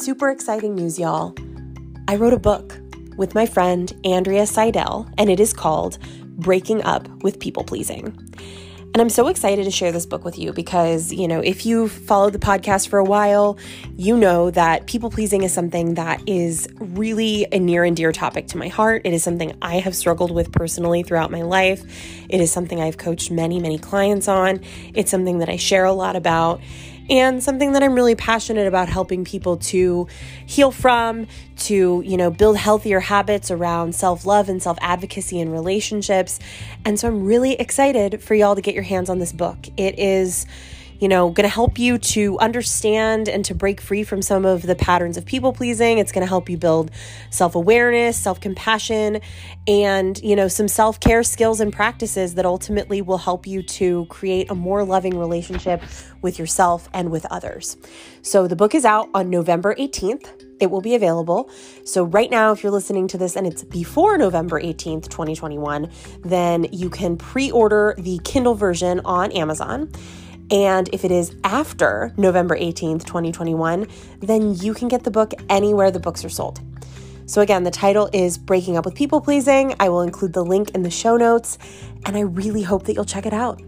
super exciting news, y'all. I wrote a book with my friend Andrea Seidel, and it is called Breaking Up with People-Pleasing. And I'm so excited to share this book with you because, you know, if you've followed the podcast for a while, you know that people-pleasing is something that is really a near and dear topic to my heart. It is something I have struggled with personally throughout my life. It is something I've coached many, many clients on. It's something that I share a lot about and something that I'm really passionate about helping people to heal from, to, you know, build healthier habits around self-love and self-advocacy and relationships. And so I'm really excited for y'all to get your hands on this book. It is, you know, going to help you to understand and to break free from some of the patterns of people-pleasing. It's going to help you build self-awareness, self-compassion, and, you know, some self-care skills and practices that ultimately will help you to create a more loving relationship with yourself and with others. So the book is out on November 18th. It will be available. So right now, if you're listening to this and it's before November 18th, 2021, then you can pre-order the Kindle version on Amazon. And if it is after November 18th, 2021, then you can get the book anywhere the books are sold. So again, the title is Breaking Up with People-Pleasing. I will include the link in the show notes, and I really hope that you'll check it out.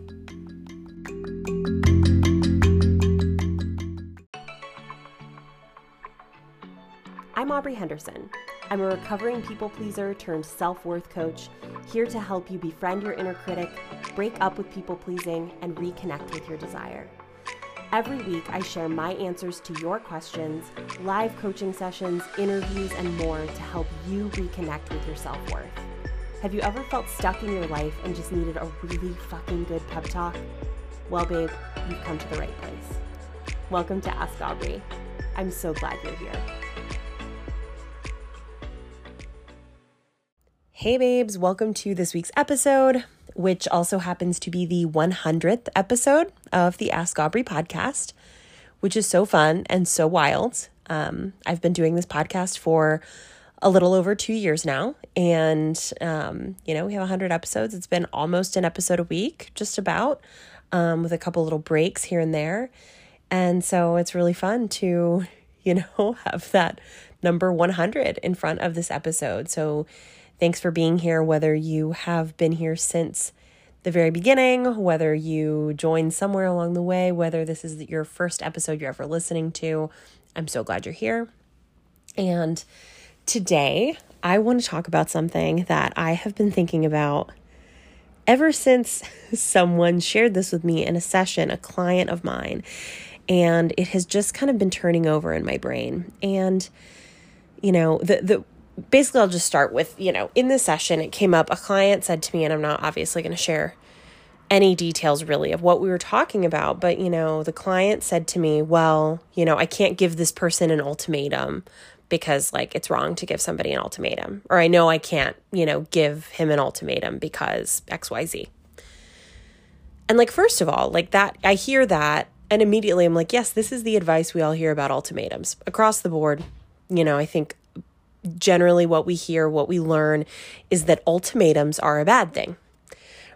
I'm Aubrey Henderson. I'm a recovering people-pleaser turned self-worth coach, here to help you befriend your inner critic, break up with people-pleasing, and reconnect with your desire. Every week, I share my answers to your questions, live coaching sessions, interviews, and more to help you reconnect with your self-worth. Have you ever felt stuck in your life and just needed a really fucking good pep talk? Well, babe, you've come to the right place. Welcome to Ask Aubrey. I'm so glad you're here. Hey babes, welcome to this week's episode, which also happens to be the 100th episode of the Ask Aubrey podcast, which is so fun and so wild. I've been doing this podcast for a little over 2 years now, and you know, we have 100 episodes. It's been almost an episode a week, just about, with a couple little breaks here and there. And so it's really fun to, you know, have that number 100 in front of this episode. So thanks for being here, whether you have been here since the very beginning, whether you joined somewhere along the way, whether this is your first episode you're ever listening to. I'm so glad you're here. And today, I want to talk about something that I have been thinking about ever since someone shared this with me in a session, a client of mine, and it has just kind of been turning over in my brain. And, you know, basically, I'll just start with, you know, in this session, it came up, a client said to me, and I'm not obviously going to share any details really of what we were talking about, but, you know, the client said to me, well, you know, I can't give this person an ultimatum because, like, it's wrong to give somebody an ultimatum, or I know I can't, you know, give him an ultimatum because XYZ. And, like, first of all, like, that, I hear that and immediately I'm like, yes, this is the advice we all hear about ultimatums across the board. You know, I think generally what we hear, what we learn is that ultimatums are a bad thing,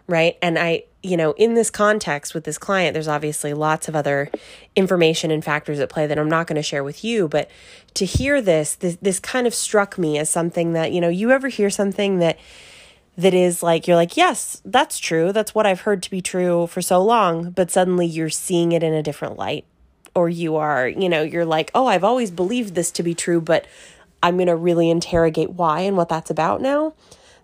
right? And I, you know, in this context with this client, there's obviously lots of other information and factors at play that I'm not going to share with you, but to hear this kind of struck me as something that, you know, you ever hear something that is like, you're like, yes, that's true. That's what I've heard to be true for so long, but suddenly you're seeing it in a different light, or you are, you know, you're like, oh, I've always believed this to be true, but I'm going to really interrogate why and what that's about now.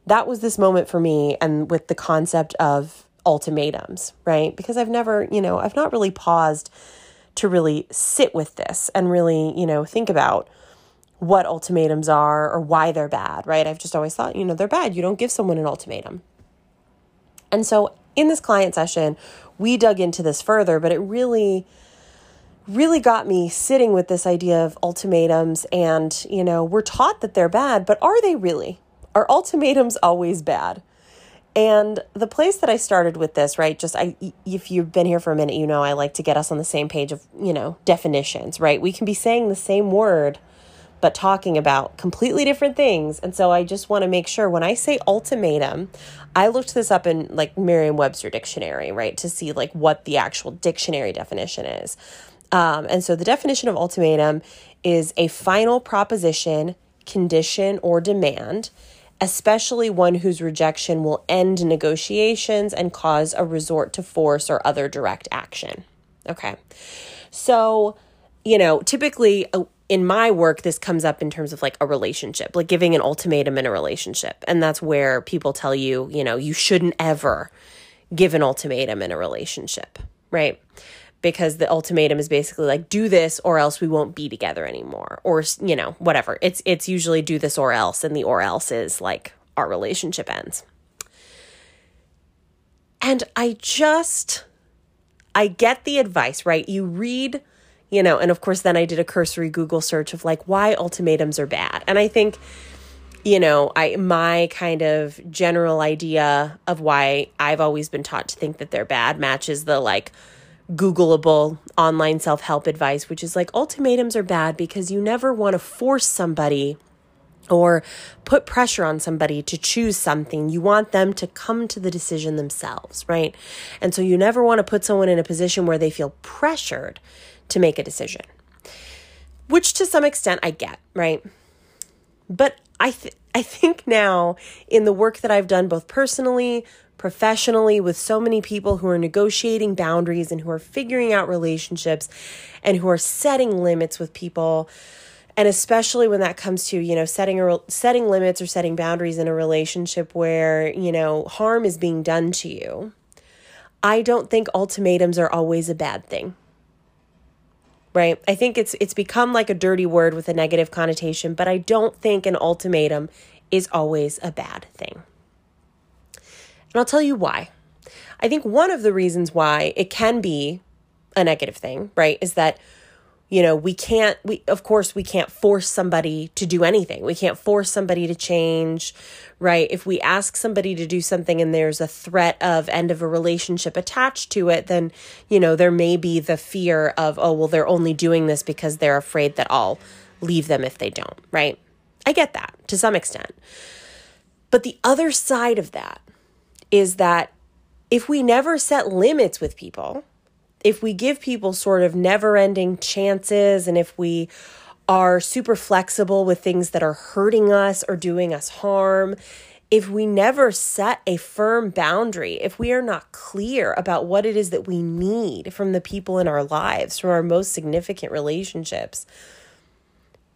That was this moment for me, and with the concept of ultimatums, right? Because I've never, you know, I've not really paused to really sit with this and really, you know, think about what ultimatums are or why they're bad, right? I've just always thought, you know, they're bad. You don't give someone an ultimatum. And so in this client session, we dug into this further, but it really got me sitting with this idea of ultimatums and, you know, we're taught that they're bad, but are they really? Are ultimatums always bad? And the place that I started with this, right, just if you've been here for a minute, you know, I like to get us on the same page of, you know, definitions, right? We can be saying the same word, but talking about completely different things. And so I just want to make sure when I say ultimatum, I looked this up in like Merriam-Webster dictionary, right, to see like what the actual dictionary definition is. And so the definition of ultimatum is a final proposition, condition, or demand, especially one whose rejection will end negotiations and cause a resort to force or other direct action. Okay. So, you know, typically in my work, this comes up in terms of like a relationship, like giving an ultimatum in a relationship. And that's where people tell you, you know, you shouldn't ever give an ultimatum in a relationship, right? Because the ultimatum is basically like, do this or else we won't be together anymore, or, you know, whatever. It's usually do this or else, and the or else is like our relationship ends. And I get the advice, right? You read, you know, and of course then I did a cursory Google search of like why ultimatums are bad. And I think, you know, my kind of general idea of why I've always been taught to think that they're bad matches the like Googleable online self-help advice, which is like ultimatums are bad because you never want to force somebody or put pressure on somebody to choose something. You want them to come to the decision themselves, right? And so you never want to put someone in a position where they feel pressured to make a decision, which to some extent I get, right? But I think now in the work that I've done both personally, professionally, with so many people who are negotiating boundaries and who are figuring out relationships and who are setting limits with people. And especially when that comes to, you know, setting limits or setting boundaries in a relationship where, you know, harm is being done to you. I don't think ultimatums are always a bad thing. Right? I think it's become like a dirty word with a negative connotation, but I don't think an ultimatum is always a bad thing. And I'll tell you why. I think one of the reasons why it can be a negative thing, right, is that, you know, we can't force somebody to do anything. We can't force somebody to change, right? If we ask somebody to do something and there's a threat of end of a relationship attached to it, then, you know, there may be the fear of, oh, well, they're only doing this because they're afraid that I'll leave them if they don't, right? I get that to some extent. But the other side of that is that if we never set limits with people, if we give people sort of never-ending chances, and if we are super flexible with things that are hurting us or doing us harm, if we never set a firm boundary, if we are not clear about what it is that we need from the people in our lives, from our most significant relationships,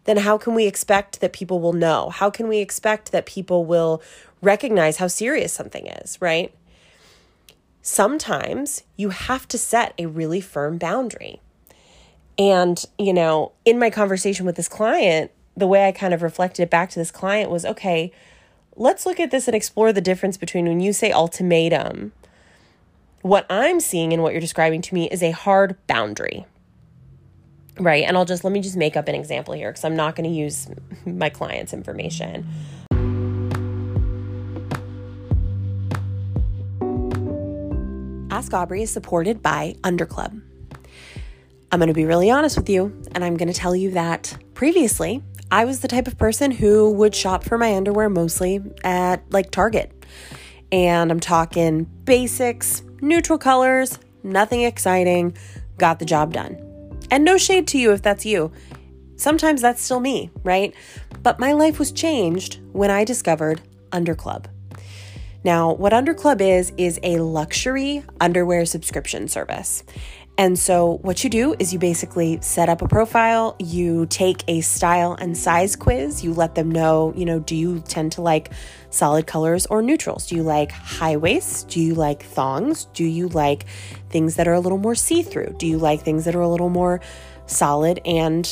then how can we expect that people will know? How can we expect that people will recognize how serious something is, right? Sometimes you have to set a really firm boundary. And, you know, in my conversation with this client, the way I kind of reflected it back to this client was, okay, let's look at this and explore the difference between when you say ultimatum, what I'm seeing and what you're describing to me is a hard boundary. Right? And let me just make up an example here because I'm not going to use my client's information. Ask Aubrey is supported by Underclub. I'm going to be really honest with you, and I'm going to tell you that previously, I was the type of person who would shop for my underwear mostly at like Target. And I'm talking basics, neutral colors, nothing exciting, got the job done. And no shade to you if that's you. Sometimes that's still me, right? But my life was changed when I discovered Underclub. Now, what Underclub is a luxury underwear subscription service. And so what you do is you basically set up a profile, you take a style and size quiz, you let them know, you know, do you tend to like solid colors or neutrals? Do you like high waists? Do you like thongs? Do you like things that are a little more see-through? Do you like things that are a little more solid and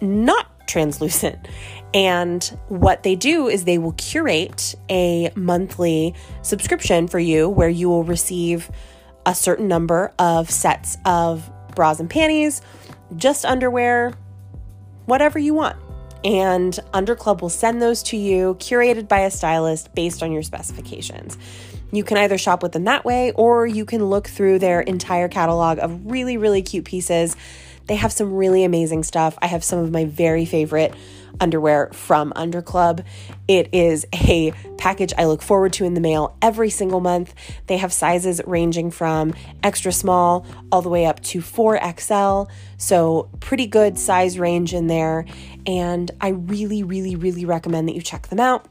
not translucent? And what they do is they will curate a monthly subscription for you where you will receive a certain number of sets of bras and panties, just underwear, whatever you want. And Underclub will send those to you, curated by a stylist based on your specifications. You can either shop with them that way, or you can look through their entire catalog of really, really cute pieces. They have some really amazing stuff. I have some of my very favorite underwear from Underclub. It is a package I look forward to in the mail every single month. They have sizes ranging from extra small all the way up to 4XL. So pretty good size range in there. And I really, really, really recommend that you check them out.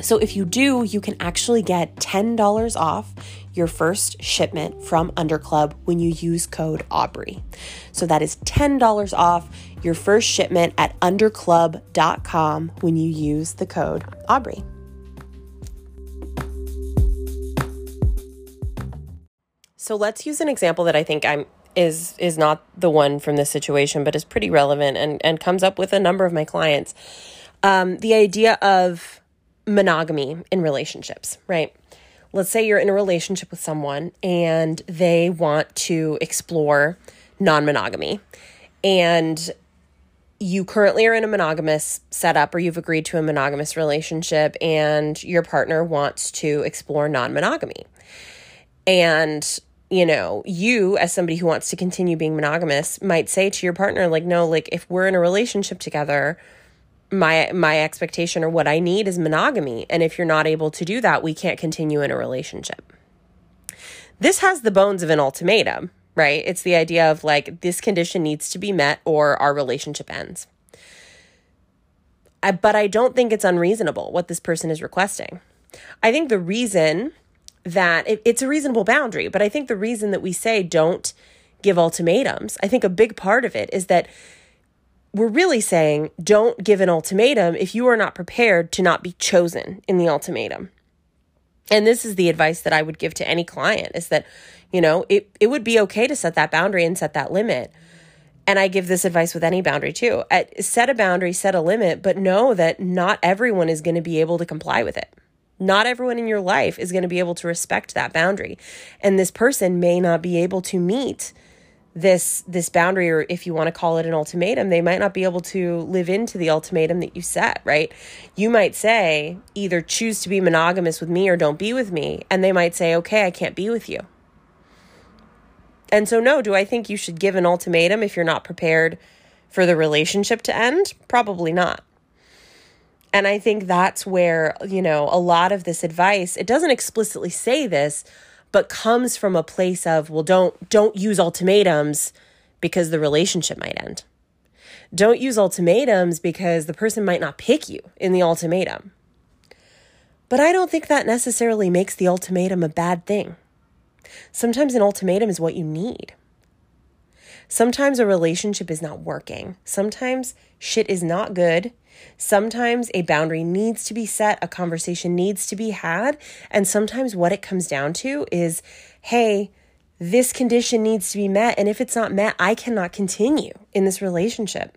So if you do, you can actually get $10 off your first shipment from Underclub when you use code Aubrey. So that is $10 off your first shipment at underclub.com when you use the code Aubrey. So let's use an example that I think is not the one from this situation, but is pretty relevant and comes up with a number of my clients. The idea of monogamy in relationships, right? Let's say you're in a relationship with someone and they want to explore non-monogamy, and you currently are in a monogamous setup, or you've agreed to a monogamous relationship, and your partner wants to explore non-monogamy. And, you know, you as somebody who wants to continue being monogamous might say to your partner, like, no, like if we're in a relationship together, my expectation or what I need is monogamy. And if you're not able to do that, we can't continue in a relationship. This has the bones of an ultimatum, right? It's the idea of like, this condition needs to be met or our relationship ends. But I don't think it's unreasonable what this person is requesting. I think the reason that it's a reasonable boundary, but I think the reason that we say don't give ultimatums, I think a big part of it is that we're really saying don't give an ultimatum if you are not prepared to not be chosen in the ultimatum. And this is the advice that I would give to any client, is that, you know, it would be okay to set that boundary and set that limit. And I give this advice with any boundary too. Set a boundary, set a limit, but know that not everyone is going to be able to comply with it. Not everyone in your life is going to be able to respect that boundary. And this person may not be able to meet this boundary, or if you want to call it an ultimatum, they might not be able to live into the ultimatum that you set, right? You might say, either choose to be monogamous with me or don't be with me. And they might say, okay, I can't be with you. And so no, do I think you should give an ultimatum if you're not prepared for the relationship to end? Probably not. And I think that's where, you know, a lot of this advice, it doesn't explicitly say this, but comes from a place of, well, don't use ultimatums because the relationship might end. Don't use ultimatums because the person might not pick you in the ultimatum. But I don't think that necessarily makes the ultimatum a bad thing. Sometimes an ultimatum is what you need. Sometimes a relationship is not working. Sometimes shit is not good. Sometimes a boundary needs to be set, a conversation needs to be had, and sometimes what it comes down to is, hey, this condition needs to be met, and if it's not met, I cannot continue in this relationship.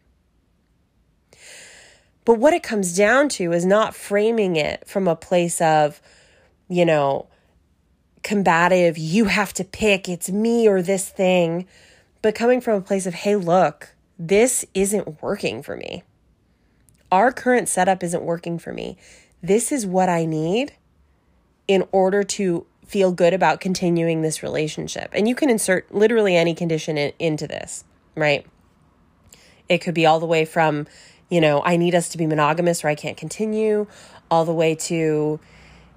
But what it comes down to is not framing it from a place of, you know, combative, you have to pick, it's me or this thing, but coming from a place of, hey, look, this isn't working for me. Our current setup isn't working for me. This is what I need in order to feel good about continuing this relationship. And you can insert literally any condition into this, right? It could be all the way from, you know, I need us to be monogamous or I can't continue, all the way to,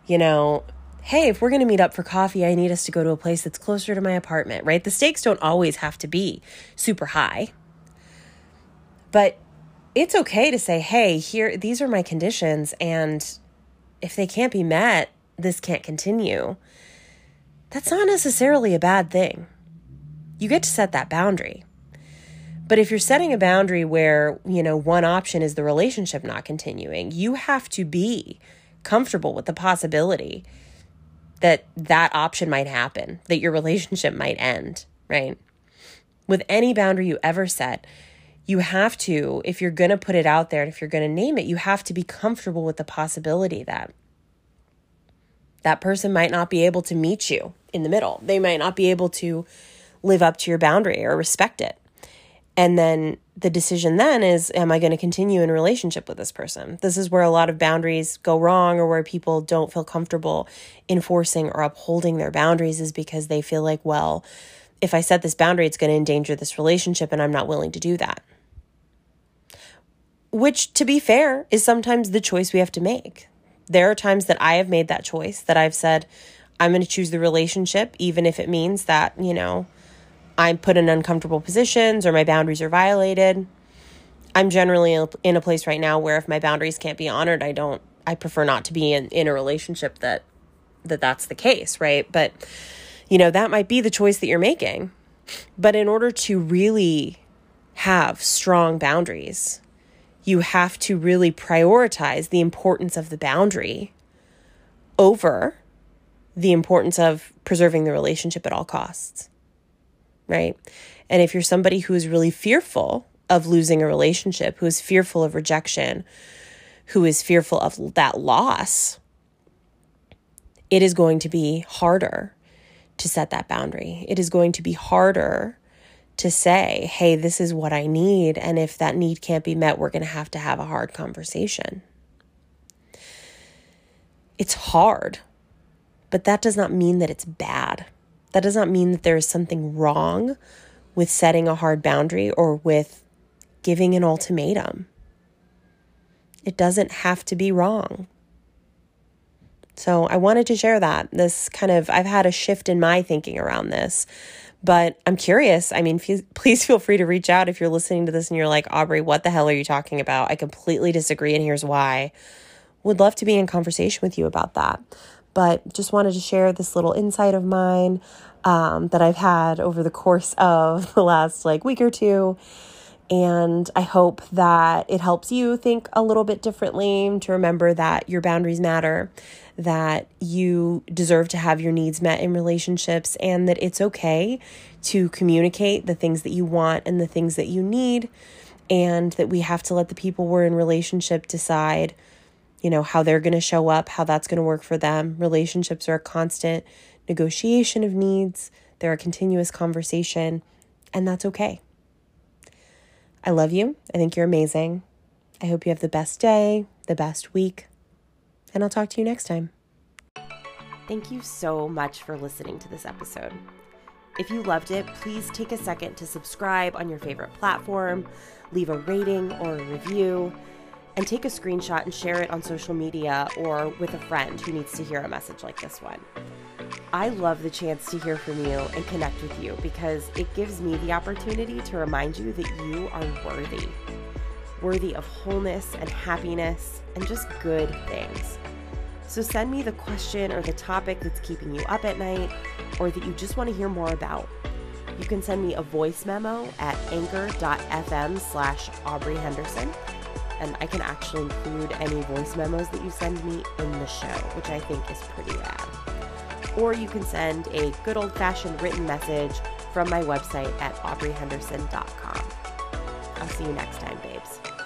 you know, hey, if we're going to meet up for coffee, I need us to go to a place that's closer to my apartment, right? The stakes don't always have to be super high, but it's okay to say, hey, here, these are my conditions, and if they can't be met, this can't continue. That's not necessarily a bad thing. You get to set that boundary. But if you're setting a boundary where, you know, one option is the relationship not continuing, you have to be comfortable with the possibility that that option might happen, that your relationship might end, right? With any boundary you ever set, you have to, if you're going to put it out there and if you're going to name it, you have to be comfortable with the possibility that that person might not be able to meet you in the middle. They might not be able to live up to your boundary or respect it. And then the decision then is, am I going to continue in a relationship with this person? This is where a lot of boundaries go wrong, or where people don't feel comfortable enforcing or upholding their boundaries, is because they feel like, well, if I set this boundary, it's going to endanger this relationship, and I'm not willing to do that. which, to be fair, is sometimes the choice we have to make. There are times that I have made that choice, that I've said, I'm going to choose the relationship, even if it means that, you know, I'm put in uncomfortable positions or my boundaries are violated. I'm generally in a place right now where if my boundaries can't be honored, I prefer not to be in a relationship that's the case, right? But, you know, that might be the choice that you're making. But in order to really have strong boundaries, you have to really prioritize the importance of the boundary over the importance of preserving the relationship at all costs, right? And if you're somebody who is really fearful of losing a relationship, who is fearful of rejection, who is fearful of that loss, it is going to be harder to set that boundary. It is going to be harder to say, hey, this is what I need. And if that need can't be met, we're going to have a hard conversation. It's hard. But that does not mean that it's bad. That does not mean that there is something wrong with setting a hard boundary or with giving an ultimatum. It doesn't have to be wrong. So I wanted to share that. I've had a shift in my thinking around this, but I'm curious. I mean, please feel free to reach out if you're listening to this and you're like, Aubrey, what the hell are you talking about? I completely disagree and here's why. Would love to be in conversation with you about that. But just wanted to share this little insight of mine that I've had over the course of the last week or two. And I hope that it helps you think a little bit differently, to remember that your boundaries matter, that you deserve to have your needs met in relationships, and that it's okay to communicate the things that you want and the things that you need, and that we have to let the people we're in relationship decide, you know, how they're going to show up, how that's going to work for them. Relationships are a constant negotiation of needs. They're a continuous conversation, and that's okay. I love you. I think you're amazing. I hope you have the best day, the best week, and I'll talk to you next time. Thank you so much for listening to this episode. If you loved it, please take a second to subscribe on your favorite platform, leave a rating or a review, and take a screenshot and share it on social media or with a friend who needs to hear a message like this one. I love the chance to hear from you and connect with you because it gives me the opportunity to remind you that you are worthy of wholeness and happiness and just good things. So send me the question or the topic that's keeping you up at night or that you just want to hear more about. You can send me a voice memo at anchor.fm/Aubrey Henderson. And I can actually include any voice memos that you send me in the show, which I think is pretty rad. Or you can send a good old-fashioned written message from my website at aubreyhenderson.com. I'll see you next time, babes.